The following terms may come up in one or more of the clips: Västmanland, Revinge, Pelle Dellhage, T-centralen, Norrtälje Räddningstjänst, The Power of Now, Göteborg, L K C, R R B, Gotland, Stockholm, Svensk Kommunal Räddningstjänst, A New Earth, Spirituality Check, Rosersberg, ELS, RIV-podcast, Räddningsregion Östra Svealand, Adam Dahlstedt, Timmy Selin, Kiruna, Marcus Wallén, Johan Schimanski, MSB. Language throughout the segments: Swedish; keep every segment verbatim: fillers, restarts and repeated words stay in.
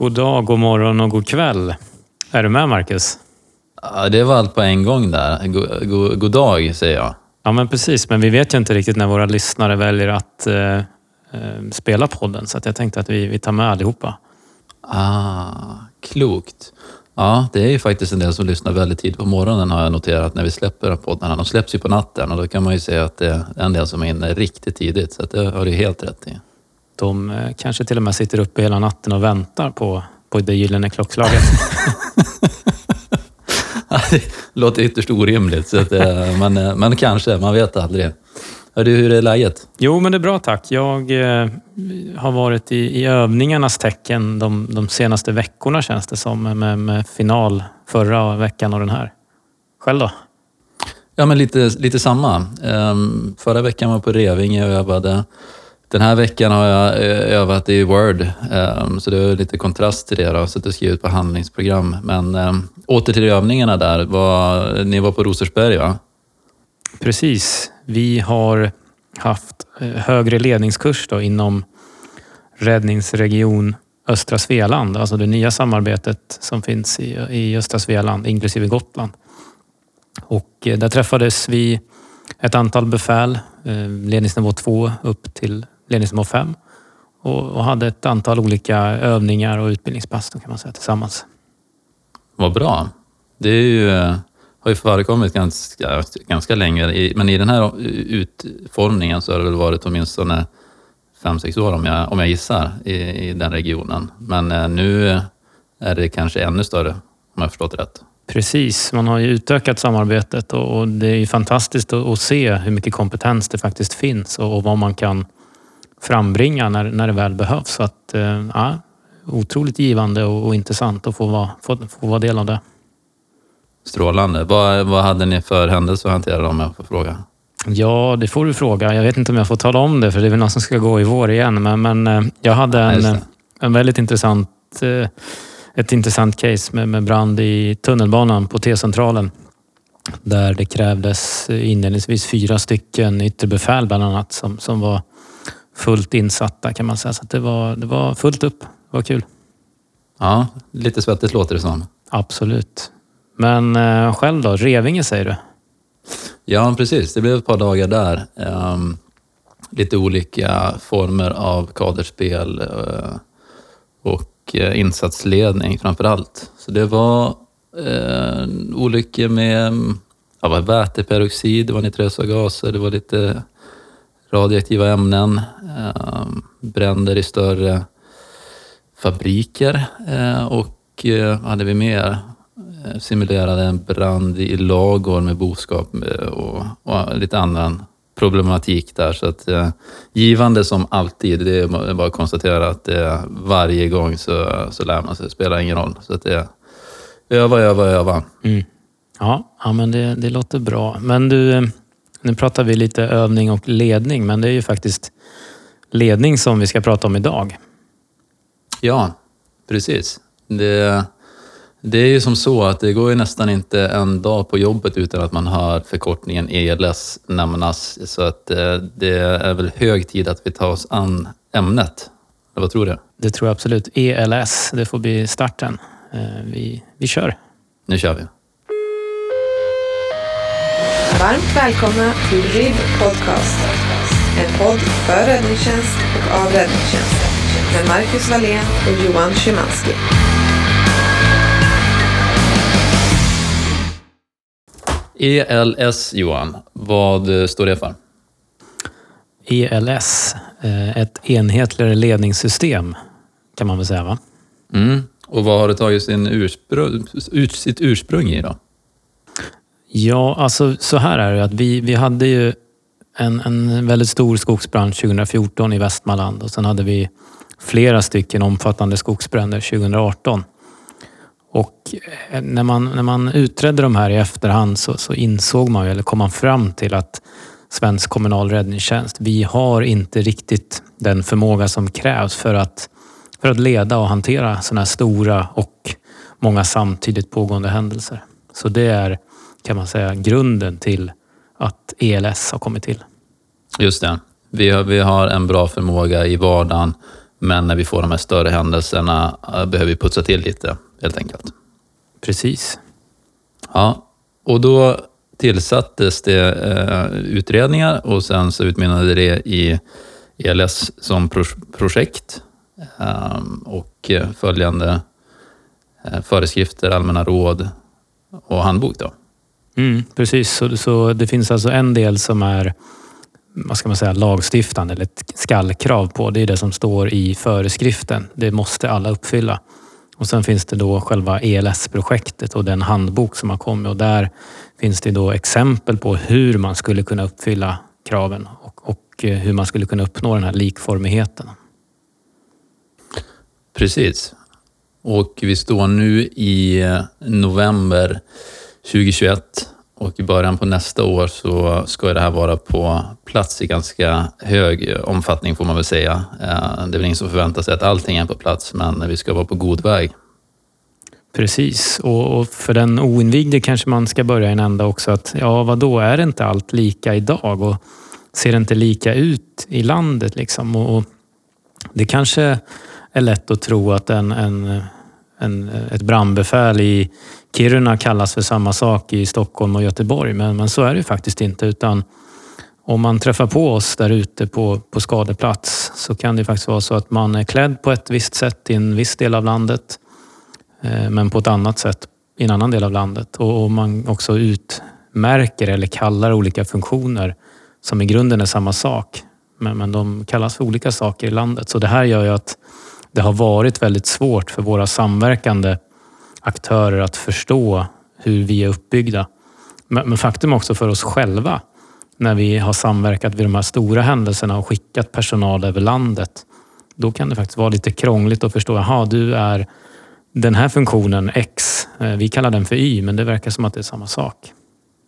God dag, god morgon och god kväll. Är du med, Marcus? Ja, det var allt på en gång där. God, god, god dag, säger jag. Ja, men precis. Men vi vet ju inte riktigt när våra lyssnare väljer att eh, spela podden. Så att jag tänkte att vi, vi tar med allihopa. Ah, klokt. Ja, det är ju faktiskt en del som lyssnar väldigt tid på morgonen, har jag noterat, när vi släpper poddarna. De släpps ju på natten och då kan man ju säga att det är en del som är inne riktigt tidigt. Så att det har du helt rätt i. De eh, kanske till och med sitter uppe hela natten och väntar på, på det gyllene klockslaget. Det låter ytterst orimligt. Så att, eh, man, men kanske, man vet aldrig. Hör du, hur är läget? Jo, men det är bra, tack. Jag eh, har varit i, i övningarnas tecken de, de senaste veckorna, känns det som. Med, med final förra veckan och den här. Själv då? Ja, men lite, lite samma. Ehm, förra veckan var jag på Revinge och övade. Den här veckan har jag övat i Word, så det är lite kontrast till det då, så att jag skrev ut på handlingsprogram. Men åter till övningarna där, var, ni var på Rosersberg, va? Precis, vi har haft högre ledningskurs då inom Räddningsregion Östra Svealand, alltså det nya samarbetet som finns i, i Östra Svealand, inklusive Gotland. Och där träffades vi ett antal befäl, ledningsnivå två upp till ledningsnivå fem, och hade ett antal olika övningar och utbildningspass, kan man säga, tillsammans. Vad bra. Det är ju, har ju förekommit ganska, ganska länge, men i den här utformningen så har det väl varit åtminstone fem sex år om jag, om jag gissar i, i den regionen. Men nu är det kanske ännu större, om jag har förstått rätt. Precis, man har ju utökat samarbetet och det är ju fantastiskt att se hur mycket kompetens det faktiskt finns och vad man kan frambringa när, när det väl behövs. Så att, ja, otroligt givande och, och intressant att få vara, få, få vara del av det. Strålande. Vad, vad hade ni för händelser att hantera, om jag får fråga? Ja, det får du fråga. Jag vet inte om jag får tala om det, för det är väl någon som ska gå i vår igen. Men, men jag hade en, en väldigt intressant... Ett intressant case med, med brand i tunnelbanan på T-centralen, där det krävdes inledningsvis fyra stycken ytterbefäl bland annat som, som var fullt insatta, kan man säga. Så att det, var, det var fullt upp. Det var kul. Ja, lite svettigt låter det som. Absolut. Men eh, själv då? Revinge, säger du? Ja, precis. Det blev ett par dagar där. Ehm, lite olika former av kaderspel eh, och insatsledning framförallt. Så det var eh, olyckor med ja, var väteperoxid, det var nitrösavgaser, det var lite radioaktiva ämnen, eh, bränder i större fabriker eh, och eh, hade vi mer eh, simulerade en brand i lagor med boskap och, och lite annan problematik där, så att eh, givande som alltid. Det är bara att konstatera att eh, varje gång så, så lär man sig, det spelar ingen roll. Så att det eh, öva, öva, öva. Mm. Ja, ja, men det, det låter bra. Men du, nu pratar vi lite övning och ledning, men det är ju faktiskt ledning som vi ska prata om idag. Ja, precis. Det Det är ju som så att det går ju nästan inte en dag på jobbet utan att man hör förkortningen E L S nämnas. Så att det är väl hög tid att vi tar oss an ämnet. Vad tror du? Det tror jag absolut. E L S, det får bli starten. Vi, vi kör. Nu kör vi. Varmt välkomna till R I V-podcast. En podd för räddningstjänst och av räddningstjänst. Med Marcus Wallén och Johan Schimanski. E L S, Johan, vad står det för? E L S, ett enhetligare ledningssystem, kan man väl säga, va? Mm. Och vad har det tagit sin ursprung, sitt ursprung i då? Ja, alltså så här är det att vi, vi hade ju en, en väldigt stor skogsbrand tjugo fjorton i Västmanland, och sen hade vi flera stycken omfattande skogsbränder tjugo arton. Och när man, när man utredde de här i efterhand så, så insåg man ju, eller kom man fram till, att Svensk Kommunal Räddningstjänst, vi har inte riktigt den förmåga som krävs för att, för att leda och hantera sådana här stora och många samtidigt pågående händelser. Så det är, kan man säga, grunden till att E L S har kommit till. Just det. Vi har, vi har en bra förmåga i vardagen, Men när vi får de här större händelserna behöver vi putsa till lite, helt enkelt. Precis. Ja, och då tillsattes det eh, utredningar och sen så utmynnade det i E L S som pro- projekt eh, och följande eh, föreskrifter, allmänna råd och handbok då. Mm, precis, så, så det finns alltså en del som är, vad ska man säga, lagstiftande eller ett skallkrav på. Det är det som står i föreskriften. Det måste alla uppfylla. Och sen finns det då själva E L S-projektet och den handbok som har kommit. Och där finns det då exempel på hur man skulle kunna uppfylla kraven och, och hur man skulle kunna uppnå den här likformigheten. Precis. Och vi står nu i november tjugohundratjugoett. Och i början på nästa år så ska det här vara på plats i ganska hög omfattning, får man väl säga. Det är väl ingen som förväntar sig att allting är på plats, men vi ska vara på god väg. Precis, och för den oinvigde kanske man ska börja en ända också att ja, vadå, är det inte allt lika idag och ser det inte lika ut i landet liksom? Och det kanske är lätt att tro att en... en En, ett brandbefäl i Kiruna kallas för samma sak i Stockholm och Göteborg. Men, men så är det faktiskt inte, utan om man träffar på oss där ute på, på skadeplats så kan det faktiskt vara så att man är klädd på ett visst sätt i en viss del av landet. Eh, men på ett annat sätt i en annan del av landet. Och, och man också utmärker eller kallar olika funktioner som i grunden är samma sak. Men, men de kallas för olika saker i landet. Så det här gör ju att det har varit väldigt svårt för våra samverkande aktörer att förstå hur vi är uppbyggda. Men faktum också för oss själva när vi har samverkat vid de här stora händelserna och skickat personal över landet. Då kan det faktiskt vara lite krångligt att förstå, jaha, du är den här funktionen X. Vi kallar den för Y, men det verkar som att det är samma sak.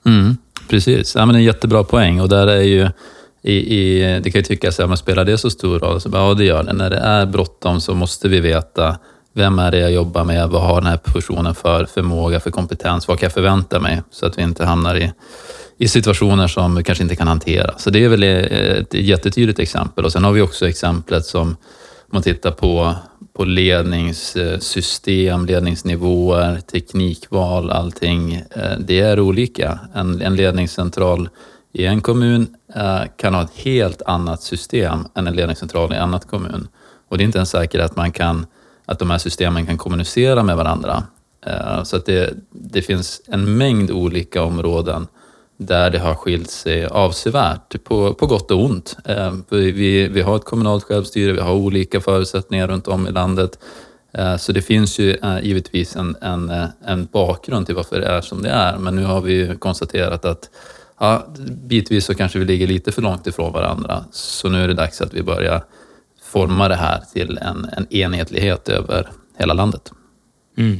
Mm, precis, ja, men en jättebra poäng och där är ju I, i, det kan ju tyckas att man spelar det så stor roll. Så bara, ja, det gör det. När det är bråttom så måste vi veta vem är det jag jobbar med, vad har den här personen för förmåga, för kompetens, vad kan jag förvänta mig, så att vi inte hamnar i, i situationer som vi kanske inte kan hantera. Så det är väl ett jättetydligt exempel. Och sen har vi också exemplet som om man tittar på, på ledningssystem, ledningsnivåer, teknikval, allting. Det är olika. En, en ledningscentral i en kommun kan ha ett helt annat system än en ledningscentral i en annan kommun. Och det är inte ens säkert att, man kan, att de här systemen kan kommunicera med varandra. Så att det, det finns en mängd olika områden där det har skilt sig avsevärt på, på gott och ont. Vi, vi har ett kommunalt självstyre, vi har olika förutsättningar runt om i landet. Så det finns ju givetvis en, en, en bakgrund till varför det är som det är. Men nu har vi konstaterat att ja, bitvis så kanske vi ligger lite för långt ifrån varandra. Så nu är det dags att vi börjar forma det här till en, en enhetlighet över hela landet. Mm.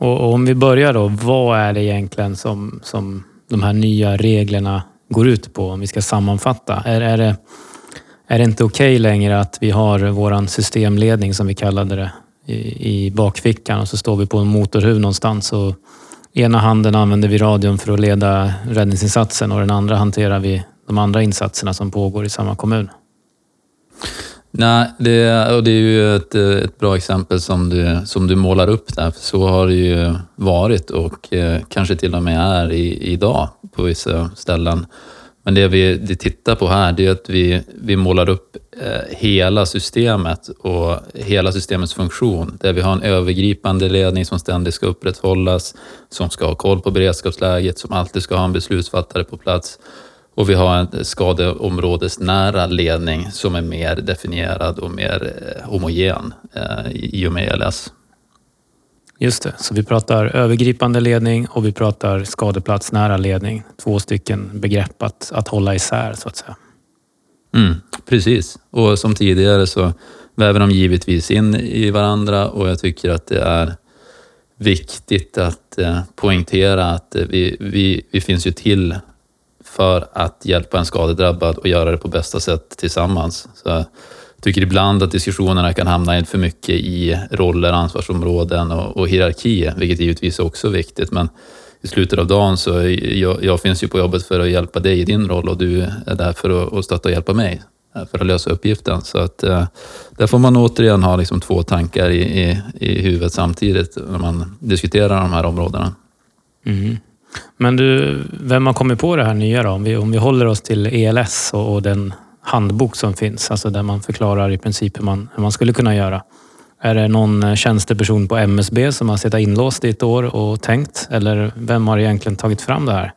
Och, och om vi börjar då, vad är det egentligen som, som de här nya reglerna går ut på om vi ska sammanfatta? Är, är, det, är det inte okej längre att vi har våran systemledning som vi kallade det i, i bakfickan och så står vi på en motorhuv någonstans och ena handen använder vi radion för att leda räddningsinsatsen och den andra hanterar vi de andra insatserna som pågår i samma kommun? Nej, det, och det är ju ett, ett bra exempel som du, som du målar upp där. För så har det ju varit och eh, kanske till och med är i, idag på vissa ställen. Men det vi det tittar på här det är att vi, vi målar upp eh, hela systemet och hela systemets funktion. Där vi har en övergripande ledning som ständigt ska upprätthållas, som ska ha koll på beredskapsläget, som alltid ska ha en beslutsfattare på plats. Och vi har en skadeområdesnära ledning som är mer definierad och mer eh, homogen eh, i och med E L S. Just det, så vi pratar övergripande ledning och vi pratar skadeplatsnära ledning. Två stycken begrepp att, att hålla isär så att säga. Mm, precis, och som tidigare så väver de givetvis in i varandra och jag tycker att det är viktigt att poängtera att vi, vi, vi finns ju till för att hjälpa en skadedrabbad och göra det på bästa sätt tillsammans. Så tycker ibland att diskussionerna kan hamna för mycket i roller, ansvarsområden och, och hierarki, vilket givetvis också är viktigt. Men i slutet av dagen så är jag, jag finns ju på jobbet för att hjälpa dig i din roll och du är där för att, att stötta och hjälpa mig. för att lösa uppgiften. Så att eh, där får man återigen ha liksom två tankar i, i, i huvudet samtidigt när man diskuterar de här områdena. Mm. Men du, vem har kommit på det här nya då? Om vi, om vi håller oss till E L S och, och den handbok som finns, alltså där man förklarar i princip hur man, hur man skulle kunna göra. Är det någon tjänsteperson på M S B som har suttit inlåst i ett år och tänkt? Eller vem har egentligen tagit fram det här?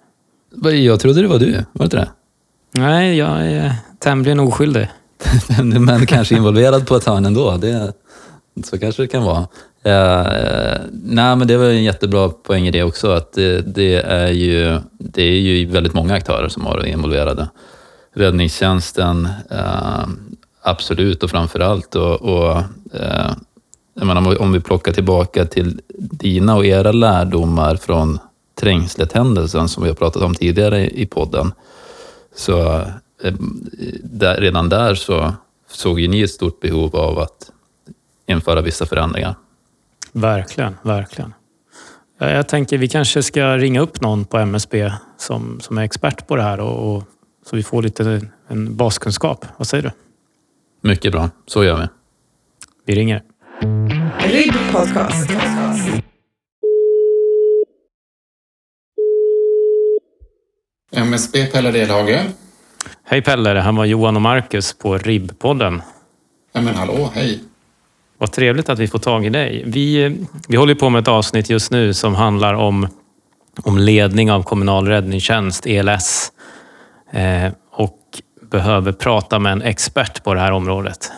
Jag trodde det var du, var det inte det? Nej, jag är tämligen oskyldig. Men kanske involverad på ett hörn ändå. Det, så kanske det kan vara. Uh, nej, men det var en jättebra poäng i det också. Att det, det, är ju, det är ju väldigt många aktörer som har involverade. Räddningstjänsten, uh, absolut och framförallt. Och, och, uh, jag menar, om vi plockar tillbaka till dina och era lärdomar från trängslethändelsen som vi har pratat om tidigare i podden. Så där, redan där så såg ju ni ett stort behov av att införa vissa förändringar. Verkligen, verkligen. Jag tänker vi kanske ska ringa upp någon på M S B som, som är expert på det här och, och, så vi får lite en baskunskap. Vad säger du? Mycket bra, så gör vi. Vi ringer. R I V-podcast. M S B, Pelle Dellhage. Hej Pelle, det här var Johan och Marcus på R I V-podden. Ja men hallå, hej. Vad trevligt att vi får tag i dig. Vi, vi håller på med ett avsnitt just nu som handlar om, om ledning av kommunal räddningstjänst, E L S. Eh, och behöver prata med en expert på det här området.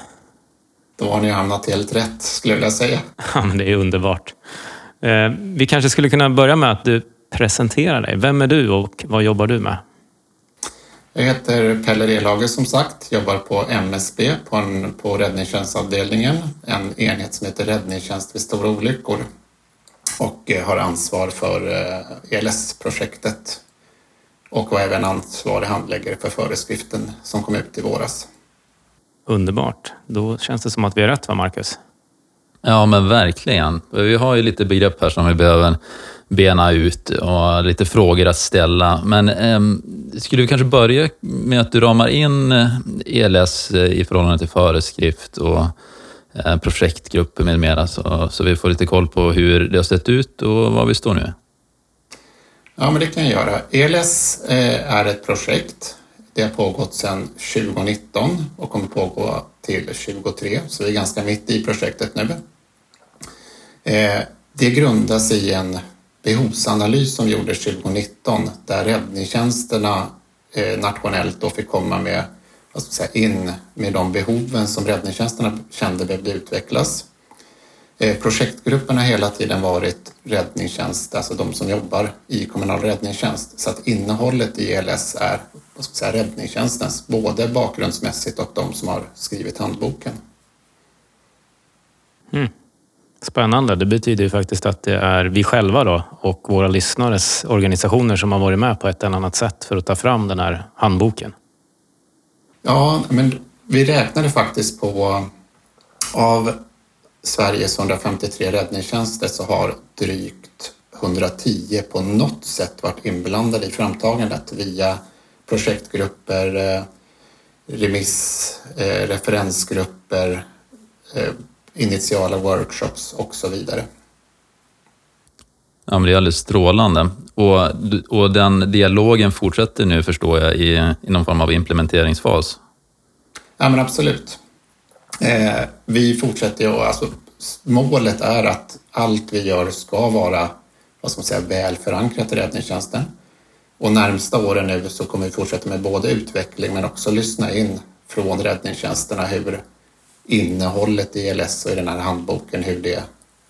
Då har ni hamnat helt rätt, skulle jag vilja säga. Ja, men det är underbart. Eh, vi kanske skulle kunna börja med att du presenterar dig. Vem är du och vad jobbar du med? Jag heter Pelle Dellhage som sagt, jobbar på M S B på, en, på räddningstjänstavdelningen, en enhet som heter räddningstjänst vid stora olyckor och har ansvar för E L S-projektet och var även ansvarig handläggare för föreskriften som kom ut i våras. Underbart, då känns det som att vi är rätt va Marcus? Ja men verkligen, vi har ju lite begrepp här som vi behöver bena ut och lite frågor att ställa. Men eh, skulle vi kanske börja med att du ramar in E L S i förhållande till föreskrift och eh, projektgrupper med mera så, så vi får lite koll på hur det har sett ut och var vi står nu. Ja men det kan jag göra. E L S eh, är ett projekt. Det har pågått sedan tjugonitton och kommer pågå till tjugotre så vi är ganska mitt i projektet nu. Eh, det grundas i en behovsanalys som gjordes tjugonitton där räddningstjänsterna eh, nationellt då fick komma med, vad ska jag säga, in med de behoven som räddningstjänsterna kände behövde utvecklas. Eh, projektgrupperna har hela tiden varit räddningstjänst, alltså de som jobbar i kommunal räddningstjänst. Så att innehållet i E L S är, vad ska jag säga, räddningstjänstens, både bakgrundsmässigt och de som har skrivit handboken. Mm. Spännande, det betyder ju faktiskt att det är vi själva då och våra lyssnares organisationer som har varit med på ett eller annat sätt för att ta fram den här handboken. Ja, men vi räknade faktiskt på av Sveriges hundrafemtiotre räddningstjänster så har drygt hundratio på något sätt varit inblandade i framtagandet via projektgrupper, remiss, referensgrupper, initiala workshops och så vidare. Ja, men det är alldeles strålande. Och, och den dialogen fortsätter nu förstår jag i, i någon form av implementeringsfas. Ja men absolut. Eh, vi fortsätter ju, alltså målet är att allt vi gör ska vara, vad ska man säga, väl förankrat i räddningstjänsten. Och närmsta åren nu så kommer vi fortsätta med både utveckling men också lyssna in från räddningstjänsterna hur innehållet i E L S och i den här handboken, hur det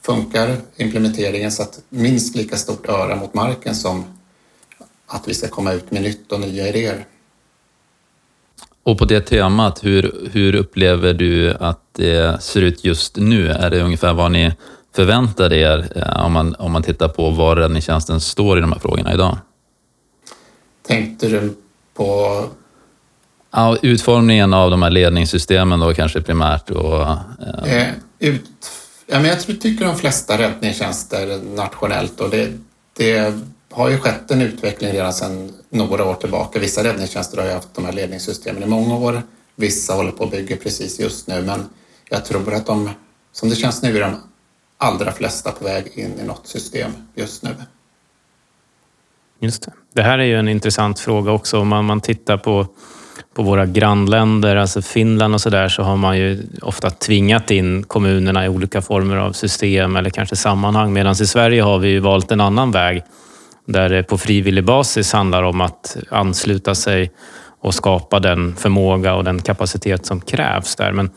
funkar, implementeringen, så att minst lika stort öra mot marken som att vi ska komma ut med nytt och nya idéer. Och på det temat, hur, hur upplever du att det ser ut just nu? Är det ungefär vad ni förväntar er om man, om man tittar på var räddningstjänsten står i de här frågorna idag? Tänkte du på... Ja, utformningen av de här ledningssystemen då kanske primärt. Och, ja. Eh, ut, ja, men jag tycker de flesta räddningstjänster nationellt och det, det har ju skett en utveckling redan sedan några år tillbaka. Vissa räddningstjänster har ju haft de här ledningssystemen i många år. Vissa håller på att bygga precis just nu, men jag tror att de, som det känns nu, är de allra flesta på väg in i något system just nu. Just det. Det här är ju en intressant fråga också. Om man, man tittar på, på våra grannländer, alltså Finland och sådär, så har man ju ofta tvingat in kommunerna i olika former av system eller kanske sammanhang. Medan i Sverige har vi ju valt en annan väg där det på frivillig basis handlar om att ansluta sig och skapa den förmåga och den kapacitet som krävs där. Men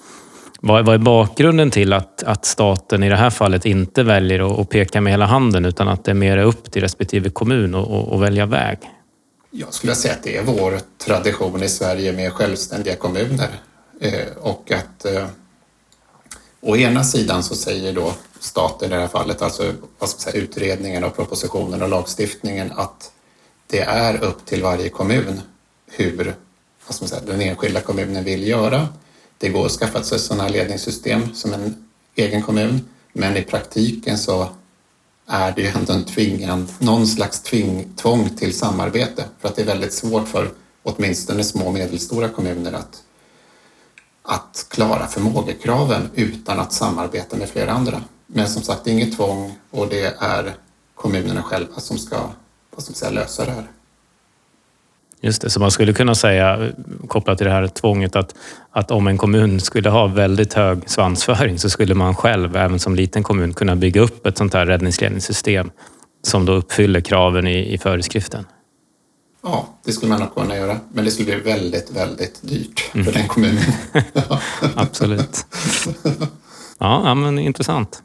vad är bakgrunden till att, att staten i det här fallet inte väljer att peka med hela handen, utan att det är mer upp till respektive kommun och, och, och välja väg? Jag skulle säga att det är vår tradition i Sverige med självständiga kommuner. Eh, och att eh, å ena sidan så säger då staten i det här fallet, alltså vad ska jag säga, utredningen och propositionen och lagstiftningen, att det är upp till varje kommun hur, vad ska jag säga, den enskilda kommunen vill göra. Det går att skaffa sig sådana ledningssystem som en egen kommun, men i praktiken så är det ju ändå en tvingande, någon slags tving, tvång till samarbete, för att det är väldigt svårt för åtminstone små och medelstora kommuner att, att klara förmågekraven utan att samarbeta med flera andra. Men som sagt, det är inget tvång och det är kommunerna själva som ska, vad ska man säga, lösa det här. Just det, så man skulle kunna säga, kopplat till det här tvånget, att, att om en kommun skulle ha väldigt hög svansföring så skulle man själv, även som liten kommun, kunna bygga upp ett sånt här räddningsledningssystem som då uppfyller kraven i, i föreskriften. Ja, det skulle man nog kunna göra, men det skulle bli väldigt, väldigt dyrt för mm. den kommunen. Absolut. Ja, men intressant.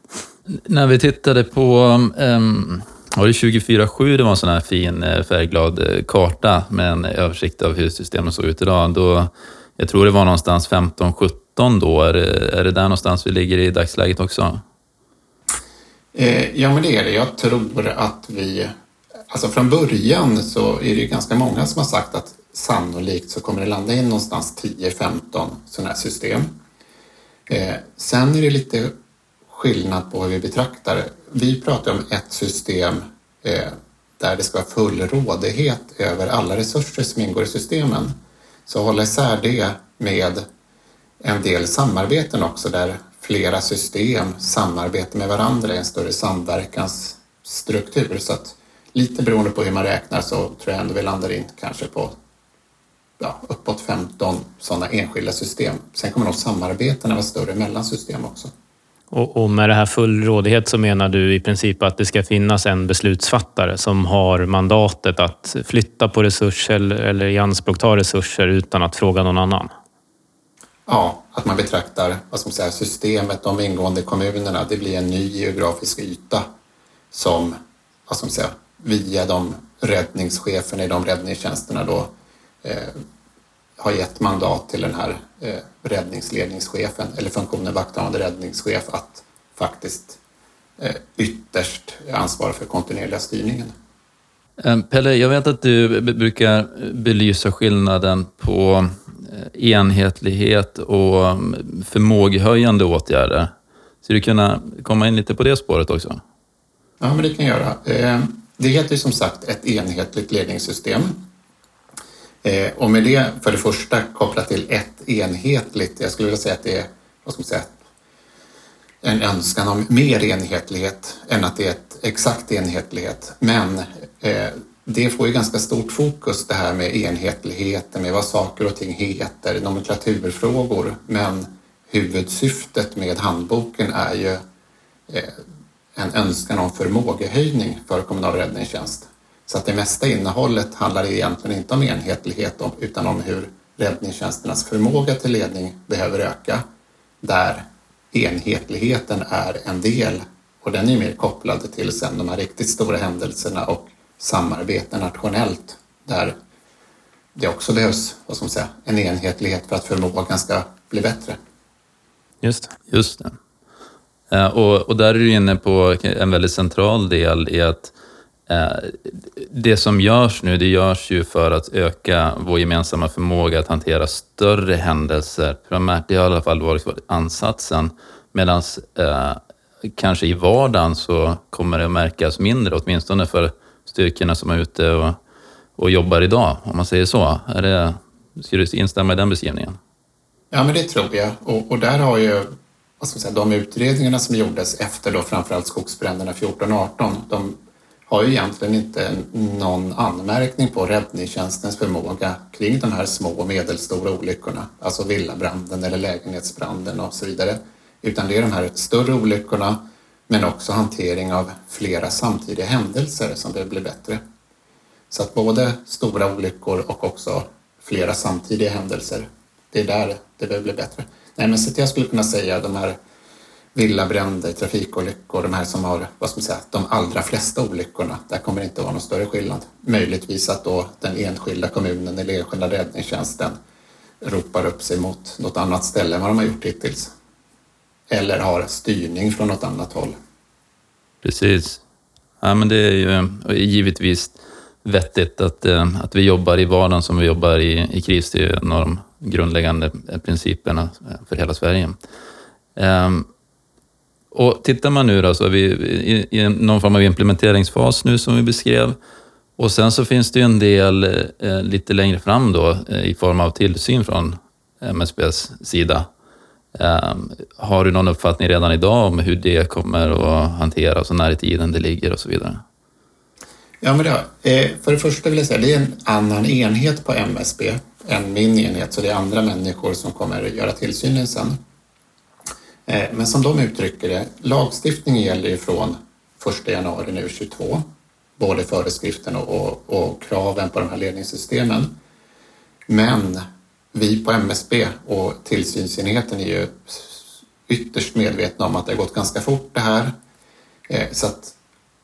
När vi tittade på... Um, Ja, det tjugofyra sju, det var en sån här fin färgglad karta med en översikt av hur systemen såg ut idag. Då, jag tror det var någonstans femton sjutton då. Är det, är det där någonstans vi ligger i dagsläget också? Eh, ja, men det är det. Jag tror att vi... Alltså från början så är det ju ganska många som har sagt att sannolikt så kommer det landa in någonstans tio femton sådana här system. Eh, sen är det lite... skillnad på hur vi betraktar det. Vi pratar om ett system eh, där det ska vara full rådighet över alla resurser som ingår i systemen. Så håller isär det med en del samarbeten också, där flera system samarbetar med varandra i en större samverkansstruktur. Så att lite beroende på hur man räknar så tror jag ändå vi landar in kanske på ja, uppåt femton sådana enskilda system. Sen kommer nog samarbetena vara större mellan system också. Och med det här full rådighet så menar du i princip att det ska finnas en beslutsfattare som har mandatet att flytta på resurser eller i anspråk ta resurser utan att fråga någon annan? Ja, att man betraktar vad som säger, systemet, de ingående kommunerna, det blir en ny geografisk yta som, vad som säger, via de räddningscheferna i de räddningstjänsterna då eh, har gett mandat till den här eh, räddningsledningschefen eller funktionen vakthavande räddningschef att faktiskt eh, ytterst ansvara för kontinuerliga styrningen. Pelle, jag vet att du b- brukar belysa skillnaden på enhetlighet och förmågehöjande åtgärder. Så du kunna komma in lite på det spåret också? Ja, men det kan jag göra. Eh, det heter ju som sagt ett enhetligt ledningssystem. Och med det, för det första, kopplat till ett enhetligt, jag skulle vilja säga att det är, vad ska man säga, en önskan om mer enhetlighet än att det är ett exakt enhetlighet. Men eh, det får ju ganska stort fokus det här med enhetligheten, med vad saker och ting heter, nomenklaturfrågor. Men huvudsyftet med handboken är ju eh, en önskan om förmågehöjning för kommunal räddningstjänst. Så att det mesta innehållet handlar egentligen inte om enhetlighet utan om hur räddningstjänsternas förmåga till ledning behöver öka. Där enhetligheten är en del och den är mer kopplad till sen de här riktigt stora händelserna och samarbeten nationellt. Där det också behövs, vad ska man säga, en enhetlighet för att förmågan ska bli bättre. Just det. Just det. Och, och där är du inne på en väldigt central del i att det som görs nu, det görs ju för att öka vår gemensamma förmåga att hantera större händelser. Primärt, det har i alla fall varit ansatsen. Medan eh, kanske i vardagen så kommer det att märkas mindre, åtminstone för styrkorna som är ute och, och jobbar idag, om man säger så. Är det, ska du instämma i den beskrivningen? Ja, men det tror jag. Och, och där har ju vad ska jag säga, de utredningarna som gjordes efter då framförallt skogsbränderna fjorton arton, de har ju egentligen inte någon anmärkning på räddningstjänstens förmåga kring de här små och medelstora olyckorna. Alltså villabranden eller lägenhetsbranden och så vidare. Utan det är de här större olyckorna men också hantering av flera samtidiga händelser som det blir bättre. Så att både stora olyckor och också flera samtidiga händelser, det är där det behöver bli bättre. Nej, men så att jag skulle kunna säga de här villabränder, trafikolyckor, de här som har, vad ska man säga, de allra flesta olyckorna, där kommer det inte vara någon större skillnad. Möjligtvis att då den enskilda kommunen eller enskilda räddningstjänsten ropar upp sig mot något annat ställe än vad de har gjort hittills. Eller har styrning från något annat håll. Precis. Ja, men det är ju givetvis vettigt att, att vi jobbar i vardagen som vi jobbar i, i kris. Det är ju en av de grundläggande principerna för hela Sverige. Ehm, och tittar man nu då så är vi i, i någon form av implementeringsfas nu som vi beskrev. Och sen så finns det ju en del eh, lite längre fram då eh, i form av tillsyn från M S B:s sida. Um, har du någon uppfattning redan idag om hur det kommer att hanteras och när i tiden det ligger och så vidare? Ja, men det, eh, för det första vill jag säga, det är en annan enhet på M S B än min enhet, så det är andra människor som kommer att göra tillsynen sen. Eh, men som de uttrycker det, lagstiftningen gäller ju från första januari nu tjugotvå, både föreskriften och, och, och kraven på de här ledningssystemen. Men vi på M S B och tillsynsenheten är ju ytterst medvetna om att det har gått ganska fort det här. Så att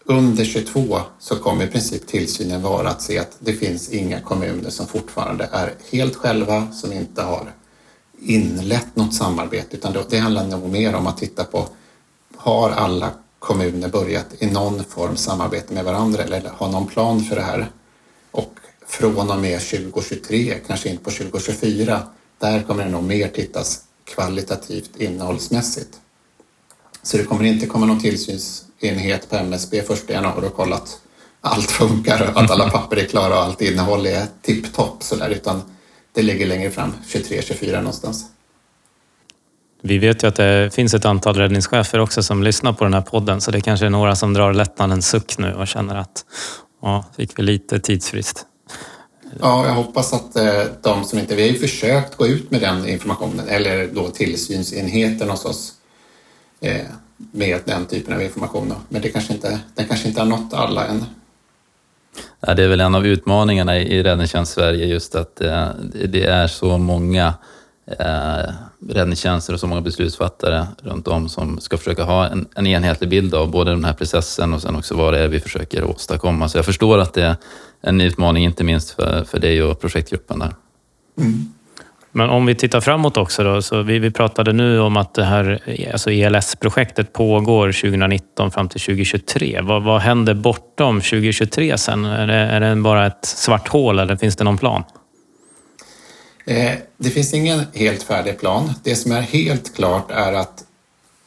under tjugotvå så kommer i princip tillsynen vara att se att det finns inga kommuner som fortfarande är helt själva, som inte har inlett något samarbete. Utan det handlar nog mer om att titta på, har alla kommuner börjat i någon form samarbete med varandra eller har någon plan för det här? Och från och med tjugo tjugotre, kanske in på tjugo tjugofyra, där kommer det nog mer tittas kvalitativt innehållsmässigt. Så det kommer inte komma någon tillsynsenhet på M S B första januari och kolla att allt funkar och att alla papper är klara och allt innehåll är tipptopp sådär, utan det ligger längre fram, tjugotre tjugofyra någonstans. Vi vet ju att det finns ett antal räddningschefer också som lyssnar på den här podden, så det kanske är några som drar lättnadens suck nu och känner att ja, fick vi lite tidsfrist. Ja, jag hoppas att de som inte... Vi har ju försökt gå ut med den informationen eller då tillsynsenheten hos oss med den typen av information. Men det kanske inte, den kanske inte har nått alla än. Ja, det är väl en av utmaningarna i Räddningstjänst Sverige, just att det är så många räddningstjänster och så många beslutsfattare runt om som ska försöka ha en, en enhetlig bild av både den här processen och sen också vad det är vi försöker åstadkomma. Så jag förstår att det är en utmaning, inte minst för, för dig och projektgruppen där. Mm. Men om vi tittar framåt också då, så vi, vi pratade nu om att det här, alltså E L S-projektet pågår tjugonitton fram till tjugo tjugotre. Vad, vad händer bortom tjugo tjugotre sen? Är det, är det bara ett svart hål eller finns det någon plan? Det finns ingen helt färdig plan. Det som är helt klart är att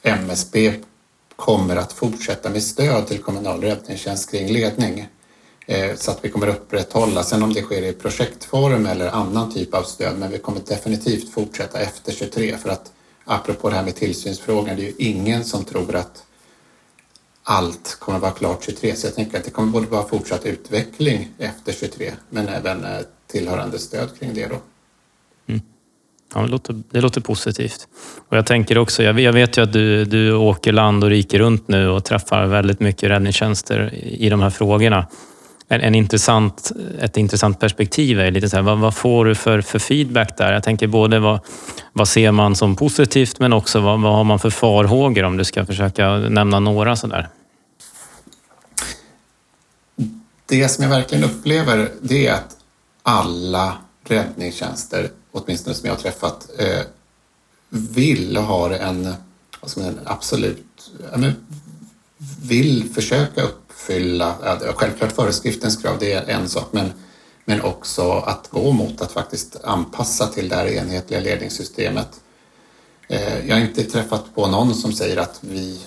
M S B kommer att fortsätta med stöd till kommunal räddningstjänst kring ledning. Så att vi kommer upprätthålla, sen om det sker i projektform eller annan typ av stöd, men vi kommer definitivt fortsätta efter tjugotre, för att apropå det här med tillsynsfrågan, det är ju ingen som tror att allt kommer att vara klart tjugotre. Så jag tänker att det kommer både vara fortsatt utveckling efter tjugotre, men även tillhörande stöd kring det då. Mm. Ja, det låter, det låter positivt. Och jag tänker också, jag vet, jag vet ju att du, du åker land och riker runt nu och träffar väldigt mycket räddningstjänster i de här frågorna. En, en intressant, ett intressant perspektiv är lite så här, vad, vad får du för, för feedback där? Jag tänker både vad, vad ser man som positivt, men också vad, vad har man för farhågor, om du ska försöka nämna några sådär? Det som jag verkligen upplever, det är att alla räddningstjänster, åtminstone som jag har träffat, vill och har en, alltså en absolut, vill försöka uppfylla, självklart föreskriftens krav, det är en sak, men, men också att gå mot att faktiskt anpassa till det här enhetliga ledningssystemet. Jag har inte träffat på någon som säger att vi,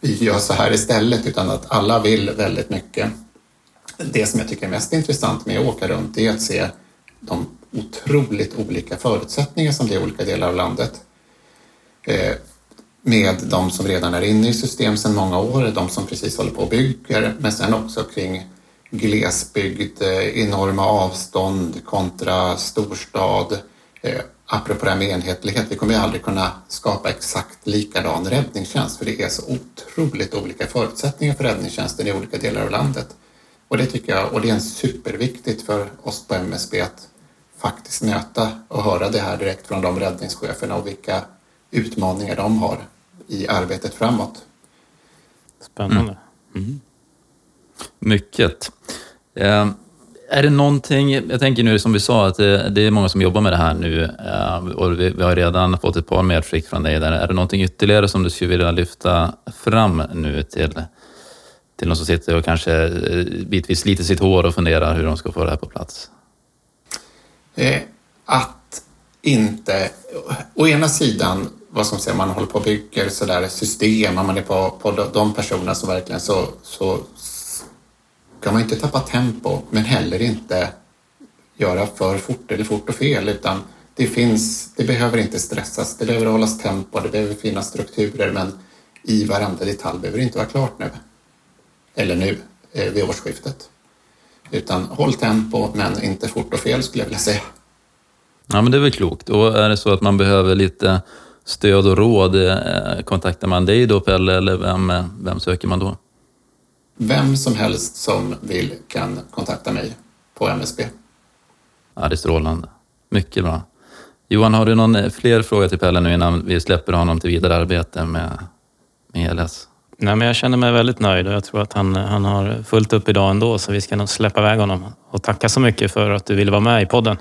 vi gör så här istället, utan att alla vill väldigt mycket. Det som jag tycker är mest intressant med att åka runt är att se de otroligt olika förutsättningar som det är i olika delar av landet. Eh, med de som redan är inne i system sedan många år, de som precis håller på och bygger, men sen också kring glesbygd, eh, enorma avstånd kontra storstad. Eh, apropå det här med enhetlighet, vi kommer ju aldrig kunna skapa exakt likadan räddningstjänst, för det är så otroligt olika förutsättningar för räddningstjänsten i olika delar av landet. Och det tycker jag, och det är superviktigt för oss på M S B att faktiskt möta och höra det här direkt från de räddningscheferna och vilka utmaningar de har i arbetet framåt. Spännande. Mm. Mm. Mycket. Eh, är det någonting, jag tänker nu som vi sa att det, det är många som jobbar med det här nu eh, och vi, vi har redan fått ett par medskick från dig där. Är det någonting ytterligare som du skulle vilja lyfta fram nu till till någon som sitter och kanske bitvis sliter sitt hår och funderar hur de ska få det här på plats? Att inte, å ena sidan, vad som säger, man håller på och bygger sådär system, man är på, på de personerna som verkligen så, så kan man inte tappa tempo, men heller inte göra för fort eller fort och fel, utan det finns, det behöver inte stressas, det behöver hållas tempo, det behöver finnas strukturer, men i varenda detalj behöver det inte vara klart nu. Eller nu, eh, vid årsskiftet. Utan håll tempo, men inte fort och fel skulle jag vilja säga. Ja, men det är väl klokt. Och är det så att man behöver lite stöd och råd, eh, kontaktar man dig då, Pelle, eller vem, vem söker man då? Vem som helst som vill kan kontakta mig på M S B. Ja, det är strålande. Mycket bra. Johan, har du någon fler fråga till Pelle nu innan vi släpper honom till vidare arbete med, med E L S? Nej, men jag känner mig väldigt nöjd och jag tror att han, han har fullt upp idag ändå, så vi ska nog släppa iväg honom. Och tacka så mycket för att du ville vara med i podden.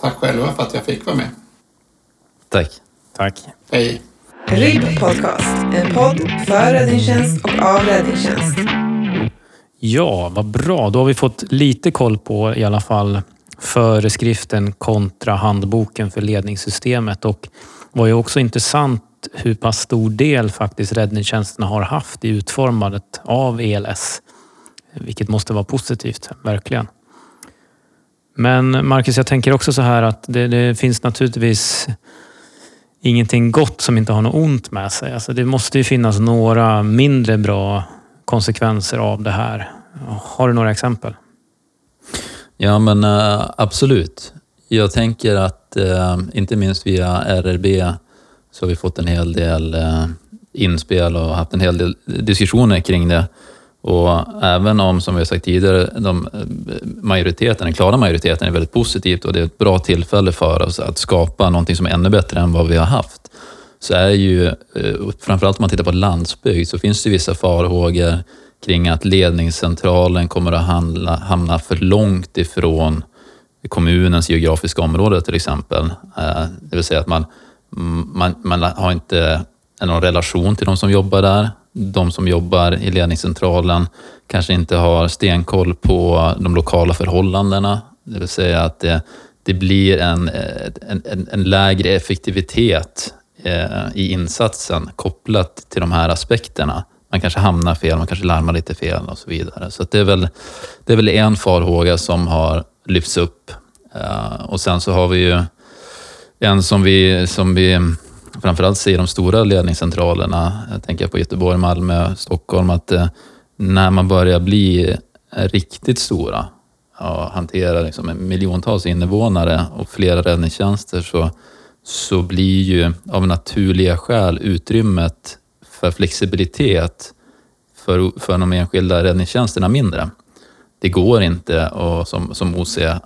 Tack själva för att jag fick vara med. Tack. Tack. Hej. R I V-podcast, en podd för räddningstjänst och av räddningstjänst. Ja, vad bra. Då har vi fått lite koll på i alla fall föreskriften kontra handboken för ledningssystemet. Och var ju också intressant hur pass stor del faktiskt räddningstjänsterna har haft i utformandet av E L S. Vilket måste vara positivt, verkligen. Men Marcus, jag tänker också så här att det, det finns naturligtvis ingenting gott som inte har något ont med sig. Alltså det måste ju finnas några mindre bra konsekvenser av det här. Har du några exempel? Ja, men absolut. Jag tänker att inte minst via R R B så har vi fått en hel del inspel och haft en hel del diskussioner kring det. Och även om, som vi har sagt tidigare, de majoriteten, den klara majoriteten är väldigt positivt och det är ett bra tillfälle för oss att skapa någonting som är ännu bättre än vad vi har haft. Så är ju, framförallt om man tittar på landsbygd, så finns det vissa farhågor kring att ledningscentralen kommer att handla, hamna för långt ifrån kommunens geografiska område till exempel. Det vill säga att man Man, man har inte någon relation till de som jobbar där. De som jobbar i ledningscentralen kanske inte har stenkoll på de lokala förhållandena. Det vill säga att det, det blir en, en, en, en lägre effektivitet eh, i insatsen kopplat till de här aspekterna. Man kanske hamnar fel, man kanske larmar lite fel och så vidare. Så att det, är väl, det är väl en farhåga som har lyfts upp. Eh, och sen så har vi ju en som vi, som vi framförallt ser i de stora ledningscentralerna, jag tänker på Göteborg, Malmö, Stockholm, att när man börjar bli riktigt stora och hanterar liksom en miljontals invånare och flera räddningstjänster, så, så blir ju av naturliga skäl utrymmet för flexibilitet för, för de enskilda räddningstjänsterna mindre. Det går inte att som, som O C uh,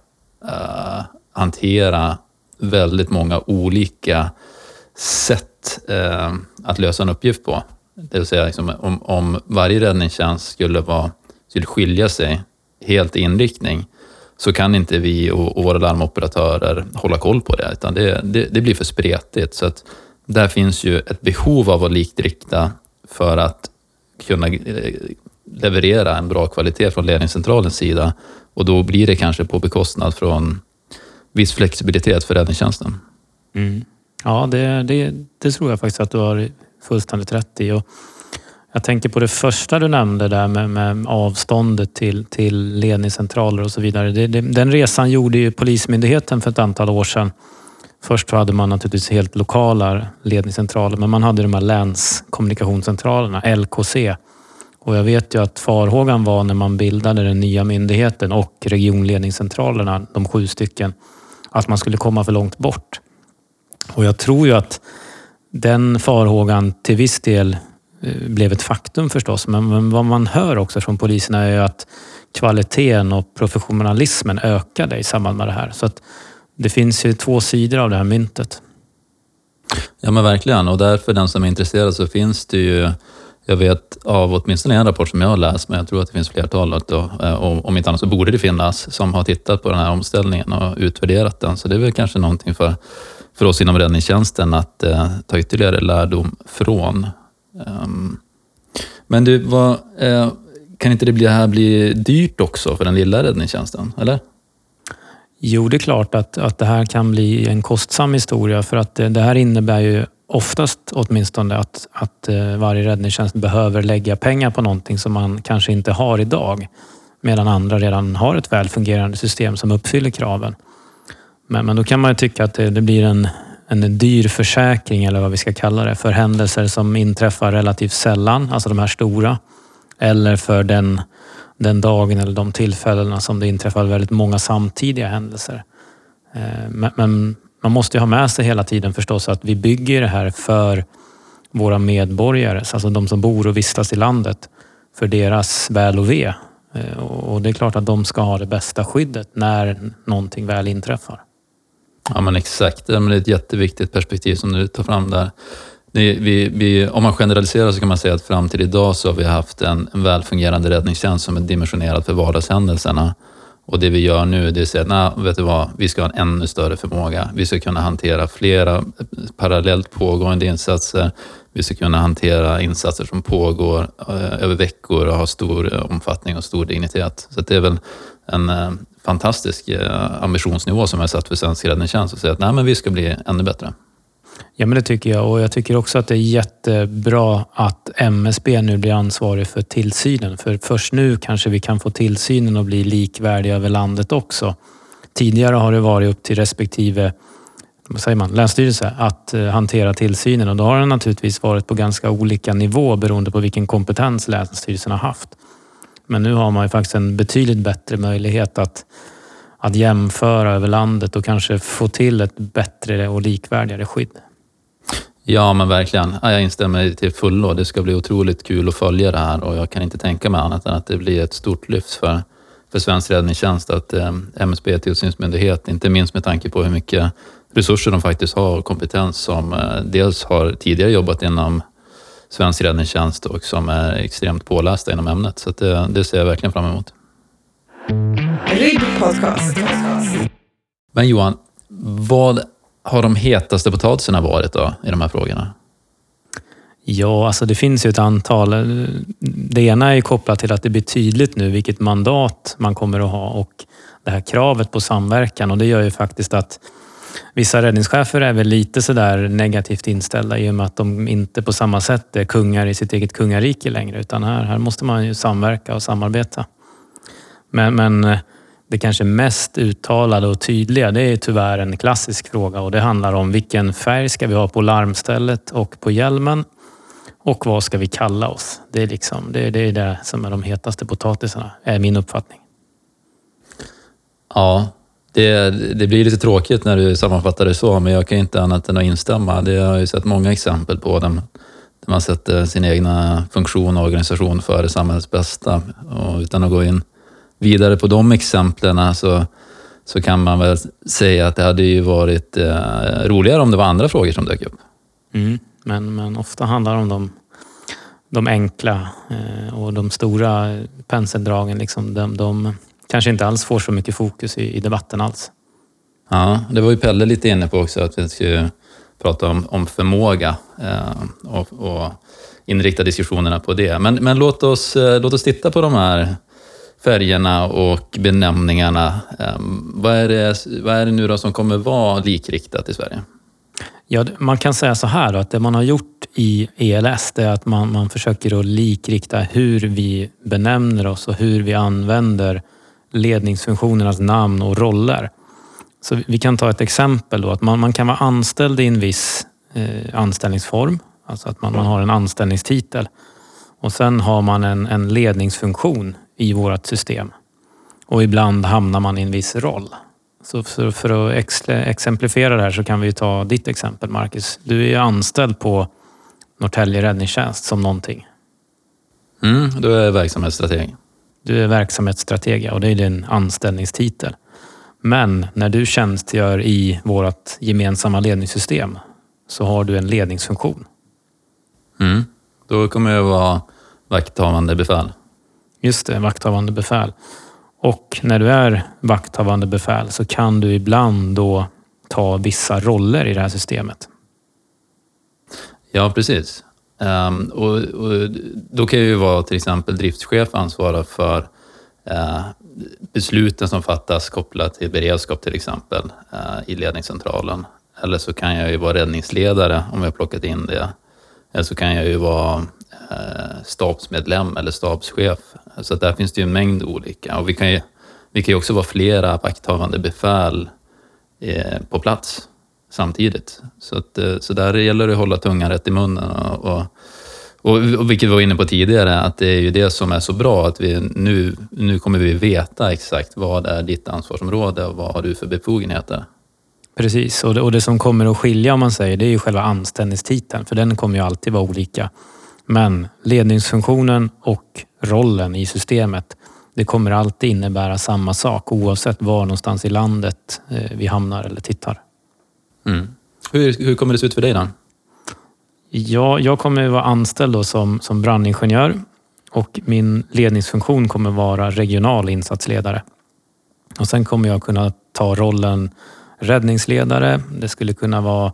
hantera väldigt många olika sätt eh, att lösa en uppgift på. Det vill säga liksom, om, om varje räddningstjänst skulle, vara, skulle skilja sig helt i inriktning, så kan inte vi och, och våra larmoperatörer hålla koll på det, utan det, det, det blir för spretigt. Så att där finns ju ett behov av att likrikta för att kunna leverera en bra kvalitet från ledningscentralens sida, och då blir det kanske på bekostnad från viss flexibilitet för räddningstjänsten. Mm. Ja, det, det, det tror jag faktiskt att du har fullständigt rätt i. Och Jag tänker på det första du nämnde där med, med avståndet till, till ledningscentraler och så vidare. Det, det, den resan gjorde ju Polismyndigheten för ett antal år sedan. Först hade man naturligtvis helt lokala ledningscentraler, men man hade de här länskommunikationscentralerna, L K C. Och jag vet ju att farhågan var när man bildade den nya myndigheten och regionledningscentralerna, de sju stycken, att man skulle komma för långt bort. Och jag tror ju att den farhågan till viss del blev ett faktum förstås. Men vad man hör också från poliserna är ju att kvaliteten och professionalismen ökade i samband med det här. Så att det finns ju två sidor av det här myntet. Ja men verkligen, och därför den som är intresserad så finns det ju, jag vet av åtminstone en rapport som jag har läst, men jag tror att det finns flertal då, och om inte annat så borde det finnas som har tittat på den här omställningen och utvärderat den. Så det är väl kanske någonting för, för oss inom räddningstjänsten att eh, ta ytterligare lärdom från. Um, men du, vad, eh, kan inte det bli, här bli dyrt också för den lilla räddningstjänsten, eller? Jo, det är klart att, att det här kan bli en kostsam historia, för att det, det här innebär ju oftast åtminstone att, att varje räddningstjänst behöver lägga pengar på någonting som man kanske inte har idag, medan andra redan har ett välfungerande system som uppfyller kraven. Men, men då kan man ju tycka att det, det blir en, en dyr försäkring, eller vad vi ska kalla det, för händelser som inträffar relativt sällan, alltså de här stora, eller för den den dagen eller de tillfällena som det inträffar väldigt många samtidiga händelser. Men man måste ju ha med sig hela tiden förstås att vi bygger det här för våra medborgare, alltså de som bor och vistas i landet, för deras väl och ve. Och det är klart att de ska ha det bästa skyddet när någonting väl inträffar. Ja men exakt, det är ett jätteviktigt perspektiv som du tar fram där. Vi, vi, om man generaliserar så kan man säga att fram till idag så har vi haft en, en välfungerande räddningstjänst som är dimensionerad för vardagshändelserna. Och det vi gör nu det är att säga, nej, vet du vad, vi ska ha en ännu större förmåga. Vi ska kunna hantera flera parallellt pågående insatser. Vi ska kunna hantera insatser som pågår eh, över veckor och har stor omfattning och stor dignitet. Så det är väl en eh, fantastisk eh, ambitionsnivå som är satt för svensk räddningstjänst, och säga att nej, men vi ska bli ännu bättre. Ja men det tycker jag, och jag tycker också att det är jättebra att M S B nu blir ansvarig för tillsynen, för först nu kanske vi kan få tillsynen att bli likvärdig över landet också. Tidigare har det varit upp till respektive, vad säger man, länsstyrelse att hantera tillsynen, och då har den naturligtvis varit på ganska olika nivå beroende på vilken kompetens länsstyrelsen har haft. Men nu har man ju faktiskt en betydligt bättre möjlighet att att jämföra över landet och kanske få till ett bättre och likvärdigare skydd. Ja men verkligen, jag instämmer till fullo. Det ska bli otroligt kul att följa det här, och jag kan inte tänka mig annat än att det blir ett stort lyft för, för svensk räddningstjänst att eh, M S B är tillsynsmyndighet, inte minst med tanke på hur mycket resurser de faktiskt har och kompetens som eh, dels har tidigare jobbat inom svensk räddningstjänst och som är extremt pålästa inom ämnet. Så att, eh, det ser jag verkligen fram emot. R I V-podcast. Men Johan, vad har de hetaste potatiserna varit då i de här frågorna? Ja, alltså det finns ju ett antal. Det ena är kopplat till att det blir tydligt nu vilket mandat man kommer att ha och det här kravet på samverkan, och det gör ju faktiskt att vissa räddningschefer är väl lite sådär negativt inställda i och med att de inte på samma sätt är kungar i sitt eget kungarike längre, utan här, här måste man ju samverka och samarbeta. Men, men det kanske mest uttalade och tydliga, det är tyvärr en klassisk fråga, och det handlar om vilken färg ska vi ha på larmstället och på hjälmen, och vad ska vi kalla oss. Det är liksom, det är det, är det som är de hetaste potatisarna, är min uppfattning. Ja, det, det blir lite tråkigt när du sammanfattar det så, men jag kan inte annat än att instämma. Det har jag ju sett många exempel på dem. Där man sätter sin egna funktion och organisation före samhällets bästa, och utan att gå in vidare på de exemplen så, så kan man väl säga att det hade ju varit eh, roligare om det var andra frågor som dök upp. Mm, men, men ofta handlar det om de, de enkla eh, och de stora penseldragen. Liksom, de, de kanske inte alls får så mycket fokus i, i debatten alls. Ja, det var ju Pelle lite inne på också, att vi skulle prata om, om förmåga eh, och, och inrikta diskussionerna på det. Men, men låt oss, eh, låt oss titta på de här färgerna och benämningarna. Vad är det, vad är det nu då som kommer vara likriktat i Sverige? Ja, man kan säga så här då, att det man har gjort i E L S är att man, man försöker att likrikta hur vi benämner oss och hur vi använder ledningsfunktionernas namn och roller. Så vi kan ta ett exempel då, att man, man kan vara anställd i en viss eh, anställningsform, alltså att man, man har en anställningstitel, och sen har man en, en ledningsfunktion i vårt system, och ibland hamnar man i en viss roll. Så för, för att ex, exemplifiera det här så kan vi ta ditt exempel, Marcus. Du är ju anställd på Norrtälje Räddningstjänst som någonting. Mm, du är verksamhetsstrateg. Du är verksamhetsstrateg, och det är din anställningstitel. Men när du tjänstgör i vårt gemensamma ledningssystem så har du en ledningsfunktion. Mm. Då kommer jag vara vakthavande befäl. Just det, vakthavande befäl. Och när du är vakthavande befäl så kan du ibland då ta vissa roller i det här systemet. Ja, precis. Um, och, och då kan jag ju vara till exempel driftschef, ansvara för uh, besluten som fattas kopplat till beredskap till exempel uh, i ledningscentralen. Eller så kan jag ju vara räddningsledare om jag plockat in det. Eller så kan jag ju vara uh, stabsmedlem eller stabschef. Så där finns det ju en mängd olika. Och vi kan ju, vi kan ju också vara flera vakthavande befäl eh, på plats samtidigt. Så, att, så där gäller det att hålla tungan rätt i munnen. Och, och, och, och vilket vi var inne på tidigare, att det är ju det som är så bra. Att vi nu, nu kommer vi veta exakt vad är ditt ansvarsområde och vad har du för befogenheter. Precis, och det, och det som kommer att skilja om man säger, det är ju själva anställningstiteln. För den kommer ju alltid vara olika. Men ledningsfunktionen och rollen i systemet, det kommer alltid innebära samma sak oavsett var någonstans i landet vi hamnar eller tittar. Mm. Hur, hur kommer det se ut för dig då? Ja, jag kommer vara anställd då som, som brandingenjör, och min ledningsfunktion kommer vara regional insatsledare. Och sen kommer jag kunna ta rollen räddningsledare. Det skulle kunna vara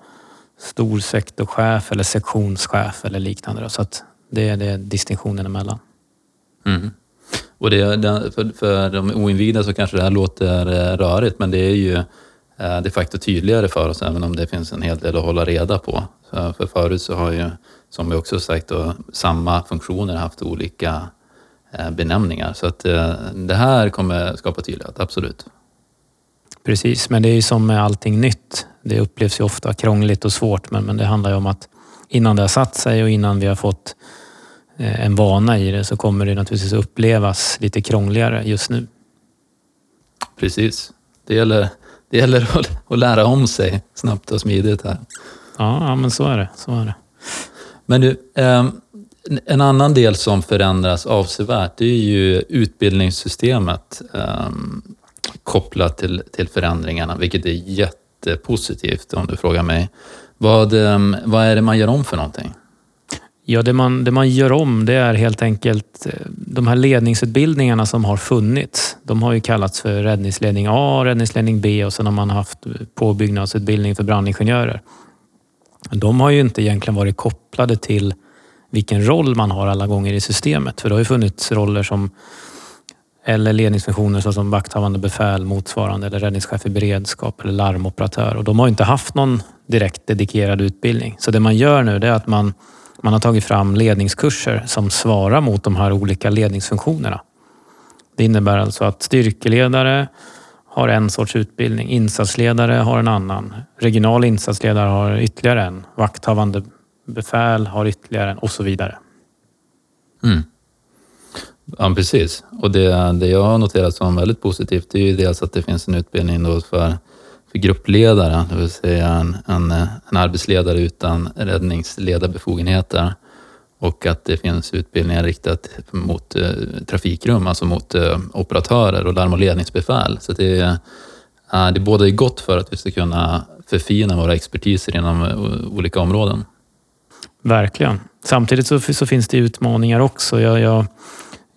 stor sektorchef eller sektionschef eller liknande. Då. Så att det är det distinktionen emellan. Mm. Och det, för, för de oinvigda så kanske det här låter rörigt, men det är ju de facto tydligare för oss, även om det finns en hel del att hålla reda på. Så för förut så har ju, som vi också sagt, då, samma funktioner haft olika benämningar. Så att det här kommer skapa tydlighet, absolut. Precis, men det är ju som med allting nytt. Det upplevs ju ofta krångligt och svårt, men, men det handlar ju om att innan det har satt sig och innan vi har fått en vana i det så kommer det naturligtvis upplevas lite krångligare just nu. Precis. Det gäller, det gäller att lära om sig snabbt och smidigt här. Ja, men så är det. Så är det. Men du, en annan del som förändras avsevärt, det är ju utbildningssystemet kopplat till, till förändringarna, vilket är jättepositivt om du frågar mig. Vad, vad är det man gör om för någonting? Ja, det man, det man gör om, det är helt enkelt de här ledningsutbildningarna som har funnits. De har ju kallats för räddningsledning A, räddningsledning B, och sen har man haft påbyggnadsutbildning för brandingenjörer. De har ju inte egentligen varit kopplade till vilken roll man har alla gånger i systemet. För det har ju funnits roller som, eller ledningsfunktioner såsom vakthavande befäl motsvarande, eller räddningschef i beredskap eller larmoperatör. Och de har ju inte haft någon direkt dedikerad utbildning. Så det man gör nu, det är att man Man har tagit fram ledningskurser som svarar mot de här olika ledningsfunktionerna. Det innebär alltså att styrkeledare har en sorts utbildning, insatsledare har en annan, regional insatsledare har ytterligare en, vakthavande befäl har ytterligare en och så vidare. Mm. Ja, precis. Och det, det jag har noterat som väldigt positivt, det är ju dels att det finns en utbildning då för för gruppledare, det vill säga en, en, en arbetsledare utan räddningsledarbefogenheter, och att det finns utbildningar riktat mot eh, trafikrum, alltså mot eh, operatörer och larm- och ledningsbefäl. Så det är, eh, det båda är gott för att vi ska kunna förfina våra expertiser inom o, olika områden. Verkligen. Samtidigt så, så finns det utmaningar också. Jag, jag,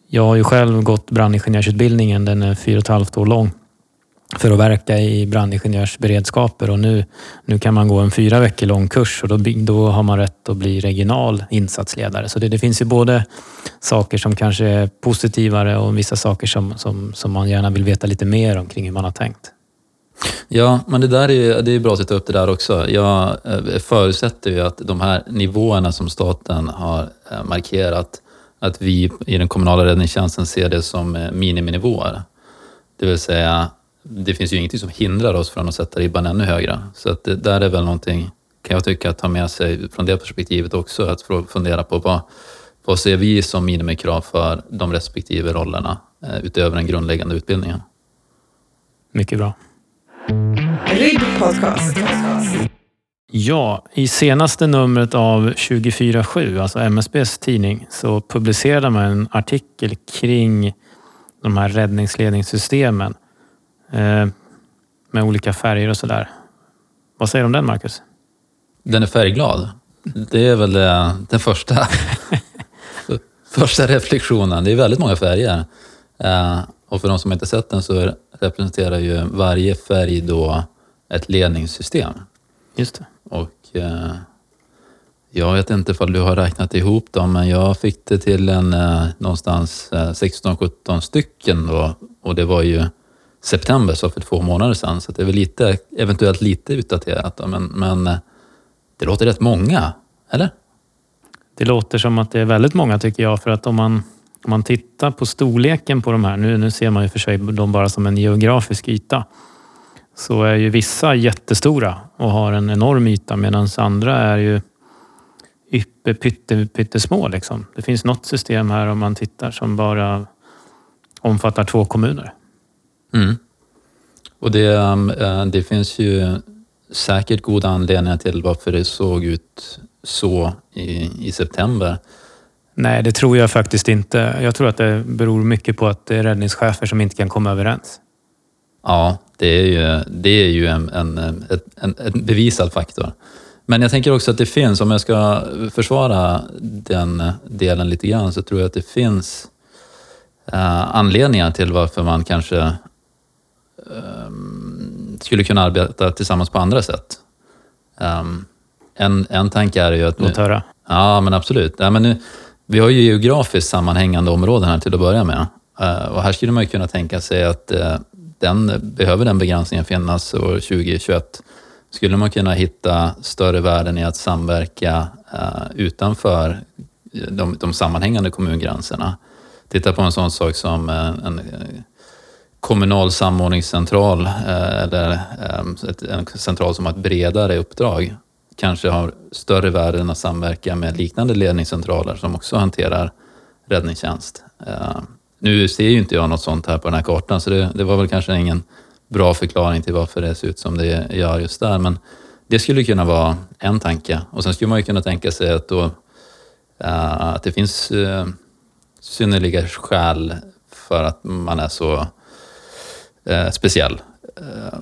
jag har ju själv gått brandingenjörsutbildningen, den är fyra och ett halvt år lång, för att verka i brandingenjörsberedskaper, och nu, nu kan man gå en fyra veckor lång kurs, och då, då har man rätt att bli regional insatsledare. Så det, det finns ju både saker som kanske är positivare och vissa saker som, som, som man gärna vill veta lite mer om kring hur man har tänkt. Ja, men det där är ju, det är bra att titta upp det där också. Jag förutsätter ju att de här nivåerna som staten har markerat, att vi i den kommunala räddningstjänsten ser det som miniminivåer. Det vill säga, det finns ju ingenting som hindrar oss från att sätta ribban ännu högre. Så att det där är väl någonting, kan jag tycka, att ta med sig från det perspektivet också. Att fundera på vad, vad ser vi som minimikrav för de respektive rollerna utöver den grundläggande utbildningen. Mycket bra. R I V-podcast. Ja, i senaste numret av tjugofyra sju, alltså M S B:s tidning, så publicerade man en artikel kring de här räddningsledningssystemen eh, med olika färger och sådär. Vad säger du om den, Marcus? Den är färgglad. Det är väl den första första reflektionen. Det är väldigt många färger. Eh, och för de som inte sett den så representerar ju varje färg då ett ledningssystem. Just det. Och eh, jag vet inte ifall du har räknat ihop dem, men jag fick det till en eh, någonstans eh, sexton sjutton stycken då, och det var ju september, så för två månader sedan, så det är väl lite, eventuellt lite utdaterat då, men, men det låter rätt många, eller? Det låter som att det är väldigt många, tycker jag, för att om man, om man tittar på storleken på de här, nu, nu ser man ju för sig de bara som en geografisk yta, så är ju vissa jättestora och har en enorm yta, medan andra är ju yppe, pytte, pyttesmå liksom. Det finns något system här, om man tittar, som bara omfattar två kommuner. Mm. Och det, det finns ju säkert goda anledningar till varför det såg ut så i, i september. Nej, det tror jag faktiskt inte. Jag tror att det beror mycket på att det är räddningschefer som inte kan komma överens. Ja, det är ju, det är ju en, en, en, en bevisad faktor. Men jag tänker också att det finns, om jag ska försvara den delen lite grann, så tror jag att det finns eh, anledningar till varför man kanske eh, skulle kunna arbeta tillsammans på andra sätt. Um, en, en tanke är ju att... Låt höra. Ja, men absolut. Ja, men nu, vi har ju geografiskt sammanhängande områden här till att börja med. Eh, och här skulle man ju kunna tänka sig att... Eh, Den, behöver den begränsningen finnas år tjugohundratjugoett? Skulle man kunna hitta större värden i att samverka eh, utanför de, de sammanhängande kommungränserna? Titta på en sån sak som eh, en kommunal samordningscentral eh, eller eh, ett, en central som har ett bredare uppdrag. Kanske har större värden att samverka med liknande ledningscentraler som också hanterar räddningstjänst. Eh, Nu ser ju inte jag något sånt här på den här kartan, så det, det var väl kanske ingen bra förklaring till varför det ser ut som det gör just där. Men det skulle kunna vara en tanke. Och sen skulle man ju kunna tänka sig att, då, uh, att det finns uh, synnerliga skäl för att man är så uh, speciell. Uh,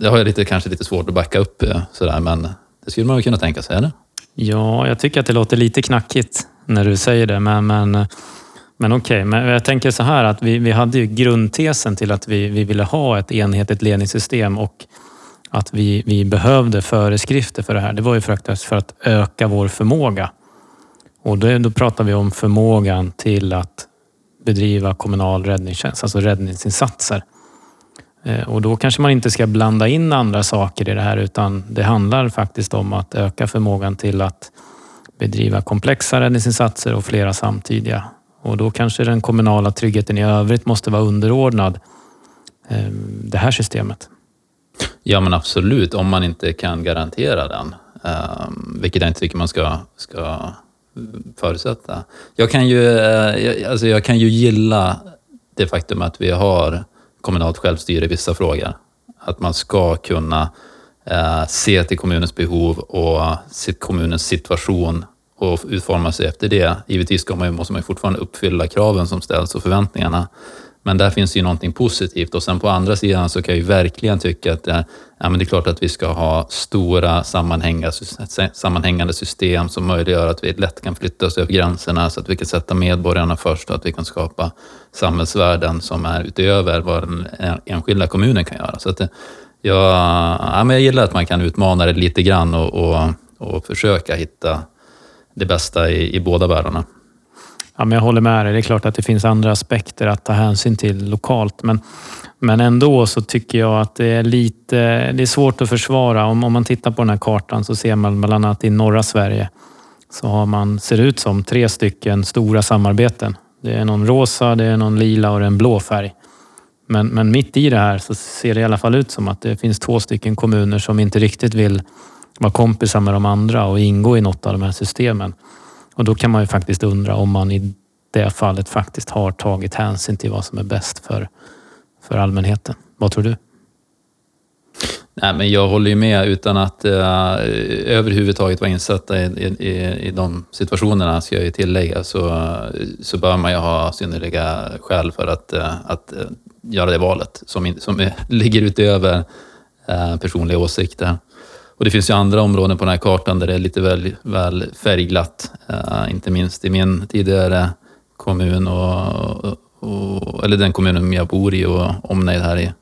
det har jag lite, kanske lite svårt att backa upp uh, sådär, men det skulle man ju kunna tänka sig, eller? Ja, jag tycker att det låter lite knackigt när du säger det, men... men... Men okej, okay, men jag tänker så här att vi, vi hade ju grundtesen till att vi, vi ville ha ett enhetligt ledningssystem och att vi, vi behövde föreskrifter för det här. Det var ju faktiskt för att öka vår förmåga. Och då, då pratar vi om förmågan till att bedriva kommunal räddningstjänst, alltså räddningsinsatser. Och då kanske man inte ska blanda in andra saker i det här, utan det handlar faktiskt om att öka förmågan till att bedriva komplexa räddningsinsatser och flera samtidiga. Och då kanske den kommunala tryggheten i övrigt måste vara underordnad eh, det här systemet. Ja, men absolut. Om man inte kan garantera den. Eh, vilket jag inte tycker man ska, ska förutsätta. Jag kan, ju, eh, jag, alltså jag kan ju gilla det faktum att vi har kommunalt självstyre i vissa frågor. Att man ska kunna eh, se till kommunens behov och sitt, kommunens situation och utforma sig efter det. Givetvis ska man, måste man ju fortfarande uppfylla kraven som ställs och förväntningarna. Men där finns ju någonting positivt. Och sen på andra sidan så kan jag ju verkligen tycka att ja, men det är klart att vi ska ha stora sammanhängande system som möjliggör att vi lätt kan flytta oss över gränserna, så att vi kan sätta medborgarna först och att vi kan skapa samhällsvärden som är utöver vad den enskilda kommunen kan göra. Så att jag, ja, men jag gillar att man kan utmana det lite grann och, och, och försöka hitta det bästa i, i båda världarna. Ja, men jag håller med dig. Det är klart att det finns andra aspekter att ta hänsyn till lokalt. Men, men ändå så tycker jag att det är lite det är svårt att försvara. Om, om man tittar på den här kartan så ser man bland annat i norra Sverige så har man, ser ut som tre stycken stora samarbeten. Det är någon rosa, det är någon lila och en blå färg. Men, men mitt i det här så ser det i alla fall ut som att det finns två stycken kommuner som inte riktigt vill vara kompisar med de andra och ingå i något av de här systemen. Och då kan man ju faktiskt undra om man i det fallet faktiskt har tagit hänsyn till vad som är bäst för, för allmänheten. Vad tror du? Nej, men jag håller ju med utan att eh, överhuvudtaget vara insatta i, i, i de situationerna, ska jag ju tillägga, så, så bör man ju ha synnerliga skäl för att, att göra det valet som, som ligger utöver eh, personliga åsikter. Och det finns ju andra områden på den här kartan där det är lite väl, väl färgglatt. Uh, inte minst i min tidigare kommun, och, och, eller den kommunen jag bor i och omnejd här i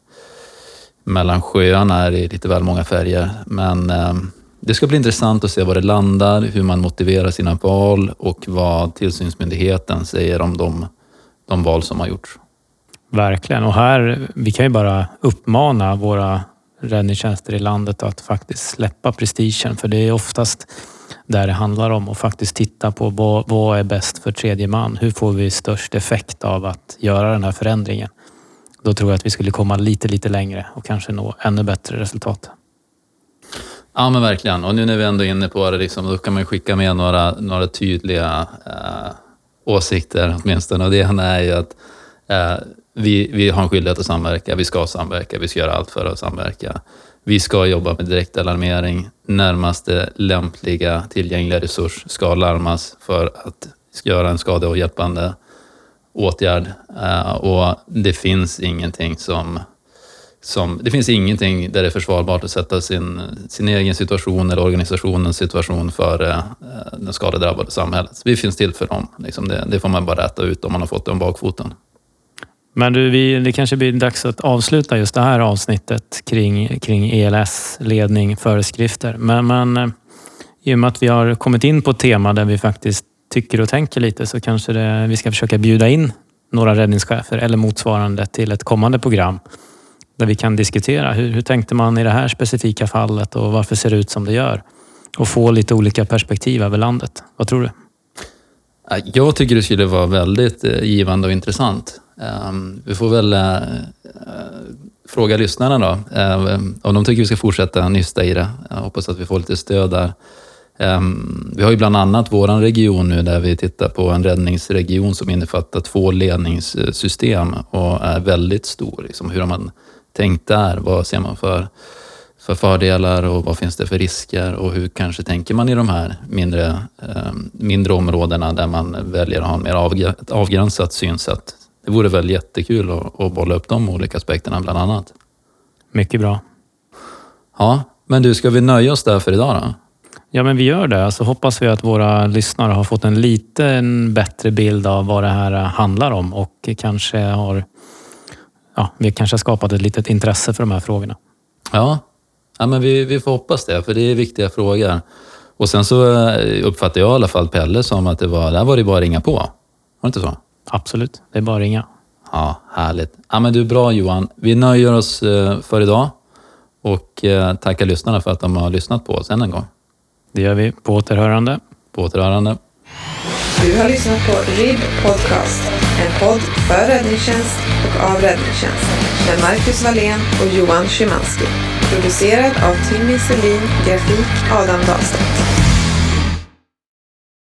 mellan sjöarna, är det lite väl många färger. Men uh, det ska bli intressant att se var det landar, hur man motiverar sina val och vad tillsynsmyndigheten säger om de, de val som har gjorts. Verkligen, och här, vi kan ju bara uppmana våra räddningstjänster i landet att faktiskt släppa prestigen, för det är oftast där det handlar om, och faktiskt titta på vad, vad är bäst för tredje man. Hur får vi störst effekt av att göra den här förändringen? Då tror jag att vi skulle komma lite, lite längre och kanske nå ännu bättre resultat. Ja, men verkligen. Och nu när vi ändå är inne på det, liksom, då kan man skicka med några, några tydliga eh, åsikter åtminstone. Och det ena är ju att eh, Vi, vi har en skyldighet att samverka, vi ska samverka, vi ska göra allt för att samverka. Vi ska jobba med direkt alarmering. Närmaste lämpliga tillgängliga resurs ska larmas för att göra en skade- och hjälpande åtgärd. Och det finns ingenting som, som... Det finns ingenting där det är försvarbart att sätta sin, sin egen situation eller organisationens situation för den skadedrabbade samhället. Vi finns till för dem. Liksom det, det får man bara rätta ut om man har fått den bakfoten. Men du, vi, det kanske blir dags att avsluta just det här avsnittet kring, kring E L S, ledning, föreskrifter. Men, men i och med att vi har kommit in på ett tema där vi faktiskt tycker och tänker lite, så kanske det, vi ska försöka bjuda in några räddningschefer eller motsvarande till ett kommande program där vi kan diskutera hur, hur tänkte man i det här specifika fallet och varför ser det ut som det gör? Och få lite olika perspektiv över landet. Vad tror du? Jag tycker det skulle vara väldigt givande och intressant. Vi får väl fråga lyssnarna då om de tycker vi ska fortsätta nysta i det. Jag hoppas att vi får lite stöd där. Vi har ju bland annat våran region nu där vi tittar på en räddningsregion som innefattar två ledningssystem och är väldigt stor. Hur har man tänkt där? Vad ser man för, för fördelar och vad finns det för risker? Och hur kanske tänker man i de här mindre, mindre områdena där man väljer att ha en mer avgränsat synsätt? Det vore väl jättekul att, att bolla upp de olika aspekterna bland annat. Mycket bra. Ja, men du, ska vi nöja oss där för idag då? Ja, men vi gör det. Så alltså, hoppas vi att våra lyssnare har fått en lite bättre bild av vad det här handlar om och kanske har, ja, vi kanske har skapat ett litet intresse för de här frågorna. Ja, ja men vi, vi får hoppas det, för det är viktiga frågor. Och sen så uppfattar jag i alla fall Pelle som att det var, där var det bara att ringa på. Var det inte så? Absolut, det är bara ringa. Ja, härligt. Ja, men du, bra Johan. Vi nöjer oss för idag och tackar lyssnarna för att de har lyssnat på oss än en gång. Det gör vi. På återhörande. På återhörande. Du har lyssnat på R I V-podcast, en podd för räddningstjänst och av räddningstjänst med Marcus Wallén och Johan Schimanski. Producerad av Timmy Selin, grafik Adam Dahlstedt.